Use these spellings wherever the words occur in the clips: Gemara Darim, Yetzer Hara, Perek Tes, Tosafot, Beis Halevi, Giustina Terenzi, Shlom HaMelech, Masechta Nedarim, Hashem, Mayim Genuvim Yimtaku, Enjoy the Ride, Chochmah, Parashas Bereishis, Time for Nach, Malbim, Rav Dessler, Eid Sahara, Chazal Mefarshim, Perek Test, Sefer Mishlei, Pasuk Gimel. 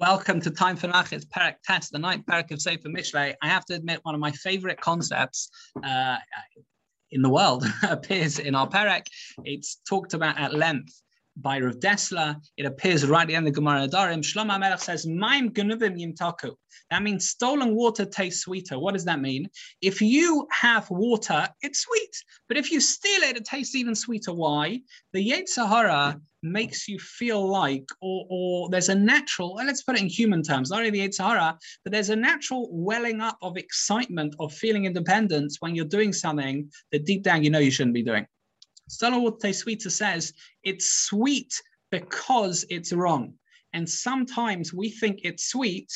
Welcome to Time for Nach. It's Perek Test, the ninth Perek of Sefer Mishlei. I have to admit, one of my favorite concepts in the world appears in our Perek. It's talked about at length by Rav Dessler. It appears right at the end of Gemara Darim. Shlom HaMelech says, Mayim Genuvim Yimtaku. That means stolen water tastes sweeter. What does that mean? If you have water, it's sweet. But if you steal it, it tastes even sweeter. Why? The Yetzer Hara makes you feel like, or there's a natural, let's put it in human terms, not only the Eid Sahara, but there's a natural welling up of excitement, of feeling independence when you're doing something that deep down you know you shouldn't be doing. Stolen water tastes sweeter says it's sweet because it's wrong. And sometimes we think it's sweet,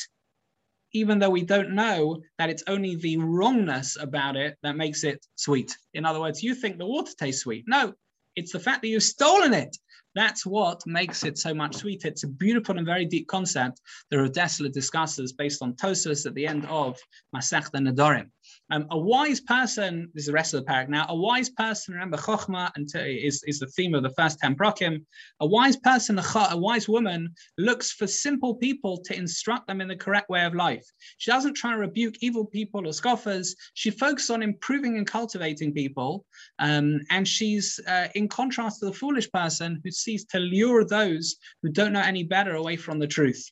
even though we don't know that it's only the wrongness about it that makes it sweet. In other words, you think the water tastes sweet. No, it's the fact that you've stolen it. That's what makes it so much sweeter. It's a beautiful and very deep concept that Rav Dessler discusses based on Tosafot at the end of Masechta Nedarim. A wise person, this is the rest of the parak now, a wise person, remember Chochmah is the theme of the first 10 prakim. A wise person, a wise woman, looks for simple people to instruct them in the correct way of life. She doesn't try to rebuke evil people or scoffers. She focuses on improving and cultivating people. And she's in contrast to the foolish person who seeks to lure those who don't know any better away from the truth.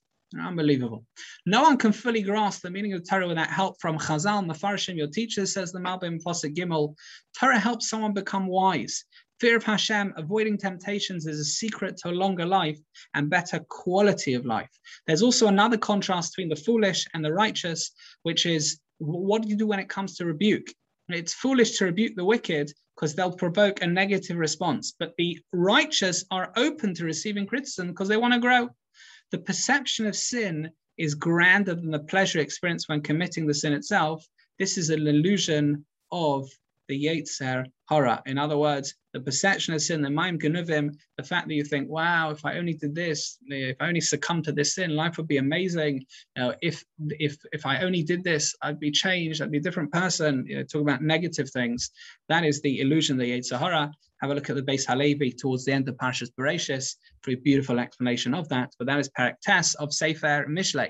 Unbelievable. No one can fully grasp the meaning of the Torah without help from Chazal Mefarshim, your teacher, says the Malbim, Pasuk Gimel. Torah helps someone become wise. Fear of Hashem, avoiding temptations, is a secret to a longer life and better quality of life. There's also another contrast between the foolish and the righteous, which is what do you do when it comes to rebuke? It's foolish to rebuke the wicked because they'll provoke a negative response. But the righteous are open to receiving criticism because they want to grow. The perception of sin is grander than the pleasure experienced when committing the sin itself. This is an illusion of the Yetzer Hara. In other words, the perception of sin, the Mayim Genuvim, the fact that you think, wow, if I only did this, if I only succumbed to this sin, life would be amazing. You know, if I only did this, I'd be changed, I'd be a different person. You know, talk about negative things. That is the illusion of the Yetzer Hara. Have a look at the Beis Halevi towards the end of Parashas Bereishis for a beautiful explanation of that. But that is Perek Tes of Sefer Mishlei.